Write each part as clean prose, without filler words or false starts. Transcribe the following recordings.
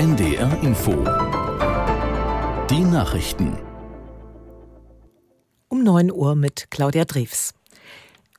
NDR Info. Die Nachrichten. Um 9 Uhr mit Claudia Drefs.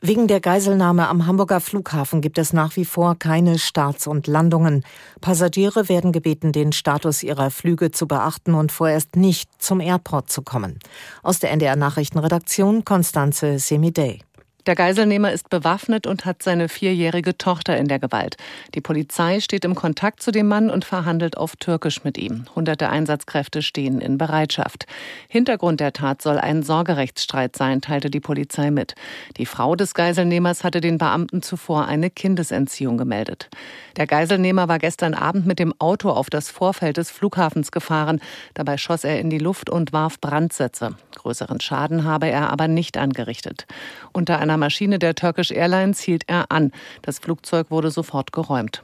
Wegen der Geiselnahme am Hamburger Flughafen gibt es nach wie vor keine Starts und Landungen. Passagiere werden gebeten, den Status ihrer Flüge zu beachten und vorerst nicht zum Airport zu kommen. Aus der NDR Nachrichtenredaktion Konstanze Semidey. Der Geiselnehmer ist bewaffnet und hat seine 4-jährige Tochter in der Gewalt. Die Polizei steht im Kontakt zu dem Mann und verhandelt auf Türkisch mit ihm. Hunderte Einsatzkräfte stehen in Bereitschaft. Hintergrund der Tat soll ein Sorgerechtsstreit sein, teilte die Polizei mit. Die Frau des Geiselnehmers hatte den Beamten zuvor eine Kindesentziehung gemeldet. Der Geiselnehmer war gestern Abend mit dem Auto auf das Vorfeld des Flughafens gefahren. Dabei schoss er in die Luft und warf Brandsätze. Größeren Schaden habe er aber nicht angerichtet. Unter einer Maschine der Turkish Airlines hielt er an. Das Flugzeug wurde sofort geräumt.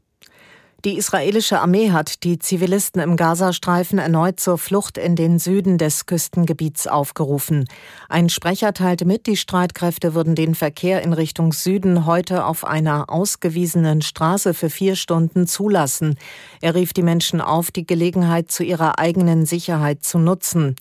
Die israelische Armee hat die Zivilisten im Gazastreifen erneut zur Flucht in den Süden des Küstengebiets aufgerufen. Ein Sprecher teilte mit, die Streitkräfte würden den Verkehr in Richtung Süden heute auf einer ausgewiesenen Straße für 4 Stunden zulassen. Er rief die Menschen auf, die Gelegenheit zu ihrer eigenen Sicherheit zu nutzen.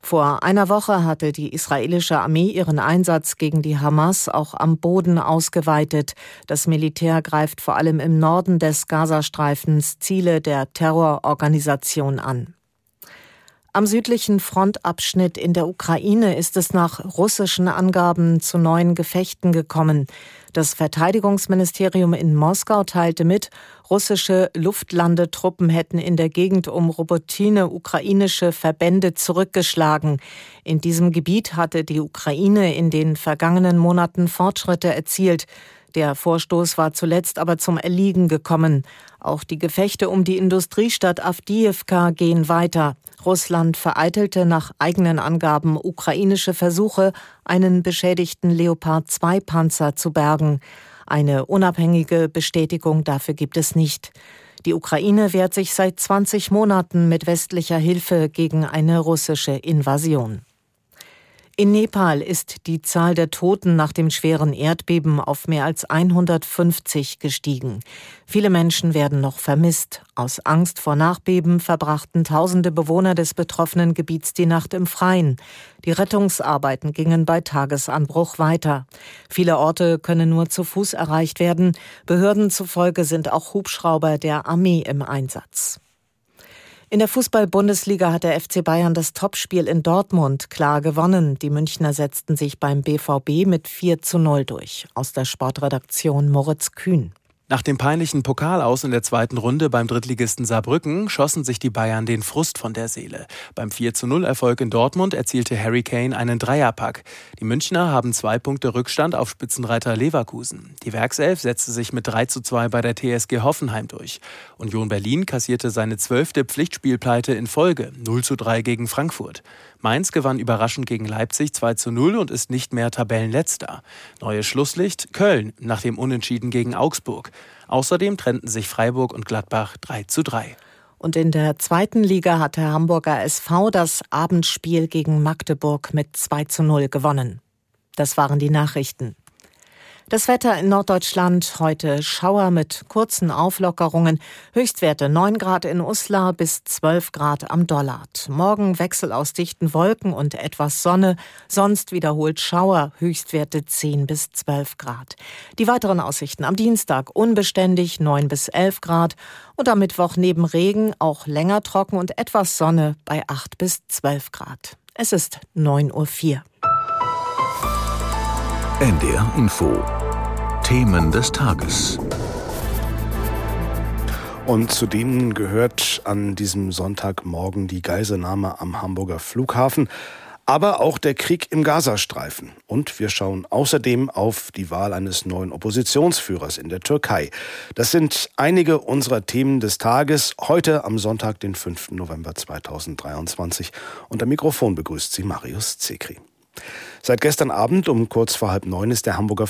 Vor einer Woche hatte die israelische Armee ihren Einsatz gegen die Hamas auch am Boden ausgeweitet. Das Militär greift vor allem im Norden des Gazastreifens Ziele der Terrororganisation an. Am südlichen Frontabschnitt in der Ukraine ist es nach russischen Angaben zu neuen Gefechten gekommen. Das Verteidigungsministerium in Moskau teilte mit, russische Luftlandetruppen hätten in der Gegend um Robotyne ukrainische Verbände zurückgeschlagen. In diesem Gebiet hatte die Ukraine in den vergangenen Monaten Fortschritte erzielt. Der Vorstoß war zuletzt aber zum Erliegen gekommen. Auch die Gefechte um die Industriestadt Avdijewka gehen weiter. Russland vereitelte nach eigenen Angaben ukrainische Versuche, einen beschädigten Leopard-2-Panzer zu bergen. Eine unabhängige Bestätigung dafür gibt es nicht. Die Ukraine wehrt sich seit 20 Monaten mit westlicher Hilfe gegen eine russische Invasion. In Nepal ist die Zahl der Toten nach dem schweren Erdbeben auf mehr als 150 gestiegen. Viele Menschen werden noch vermisst. Aus Angst vor Nachbeben verbrachten tausende Bewohner des betroffenen Gebiets die Nacht im Freien. Die Rettungsarbeiten gingen bei Tagesanbruch weiter. Viele Orte können nur zu Fuß erreicht werden. Behörden zufolge sind auch Hubschrauber der Armee im Einsatz. In der Fußball-Bundesliga hat der FC Bayern das Topspiel in Dortmund klar gewonnen. Die Münchner setzten sich beim BVB mit 4:0 durch. Aus der Sportredaktion Moritz Kühn. Nach dem peinlichen Pokalaus in der zweiten Runde beim Drittligisten Saarbrücken schossen sich die Bayern den Frust von der Seele. Beim 4:0-Erfolg in Dortmund erzielte Harry Kane einen Dreierpack. Die Münchner haben 2 Punkte Rückstand auf Spitzenreiter Leverkusen. Die Werkself setzte sich mit 3:2 bei der TSG Hoffenheim durch. Union Berlin kassierte seine 12. Pflichtspielpleite in Folge, 0:3 gegen Frankfurt. Mainz gewann überraschend gegen Leipzig 2:0 und ist nicht mehr Tabellenletzter. Neues Schlusslicht Köln nach dem Unentschieden gegen Augsburg. Außerdem trennten sich Freiburg und Gladbach 3:3. Und in der zweiten Liga hat der Hamburger SV das Abendspiel gegen Magdeburg mit 2:0 gewonnen. Das waren die Nachrichten. Das Wetter in Norddeutschland, heute Schauer mit kurzen Auflockerungen, Höchstwerte 9 Grad in Uslar bis 12 Grad am Dollart. Morgen Wechsel aus dichten Wolken und etwas Sonne, sonst wiederholt Schauer, Höchstwerte 10 bis 12 Grad. Die weiteren Aussichten am Dienstag unbeständig 9 bis 11 Grad und am Mittwoch neben Regen auch länger trocken und etwas Sonne bei 8 bis 12 Grad. Es ist 9:04 Uhr. NDR Info. Themen des Tages. Und zu denen gehört an diesem Sonntagmorgen die Geiselnahme am Hamburger Flughafen, aber auch der Krieg im Gazastreifen. Und wir schauen außerdem auf die Wahl eines neuen Oppositionsführers in der Türkei. Das sind einige unserer Themen des Tages, heute am Sonntag, den 5. November 2023. Unter Mikrofon begrüßt Sie Marius Zekri. Seit gestern Abend um kurz vor halb 9 ist der Hamburger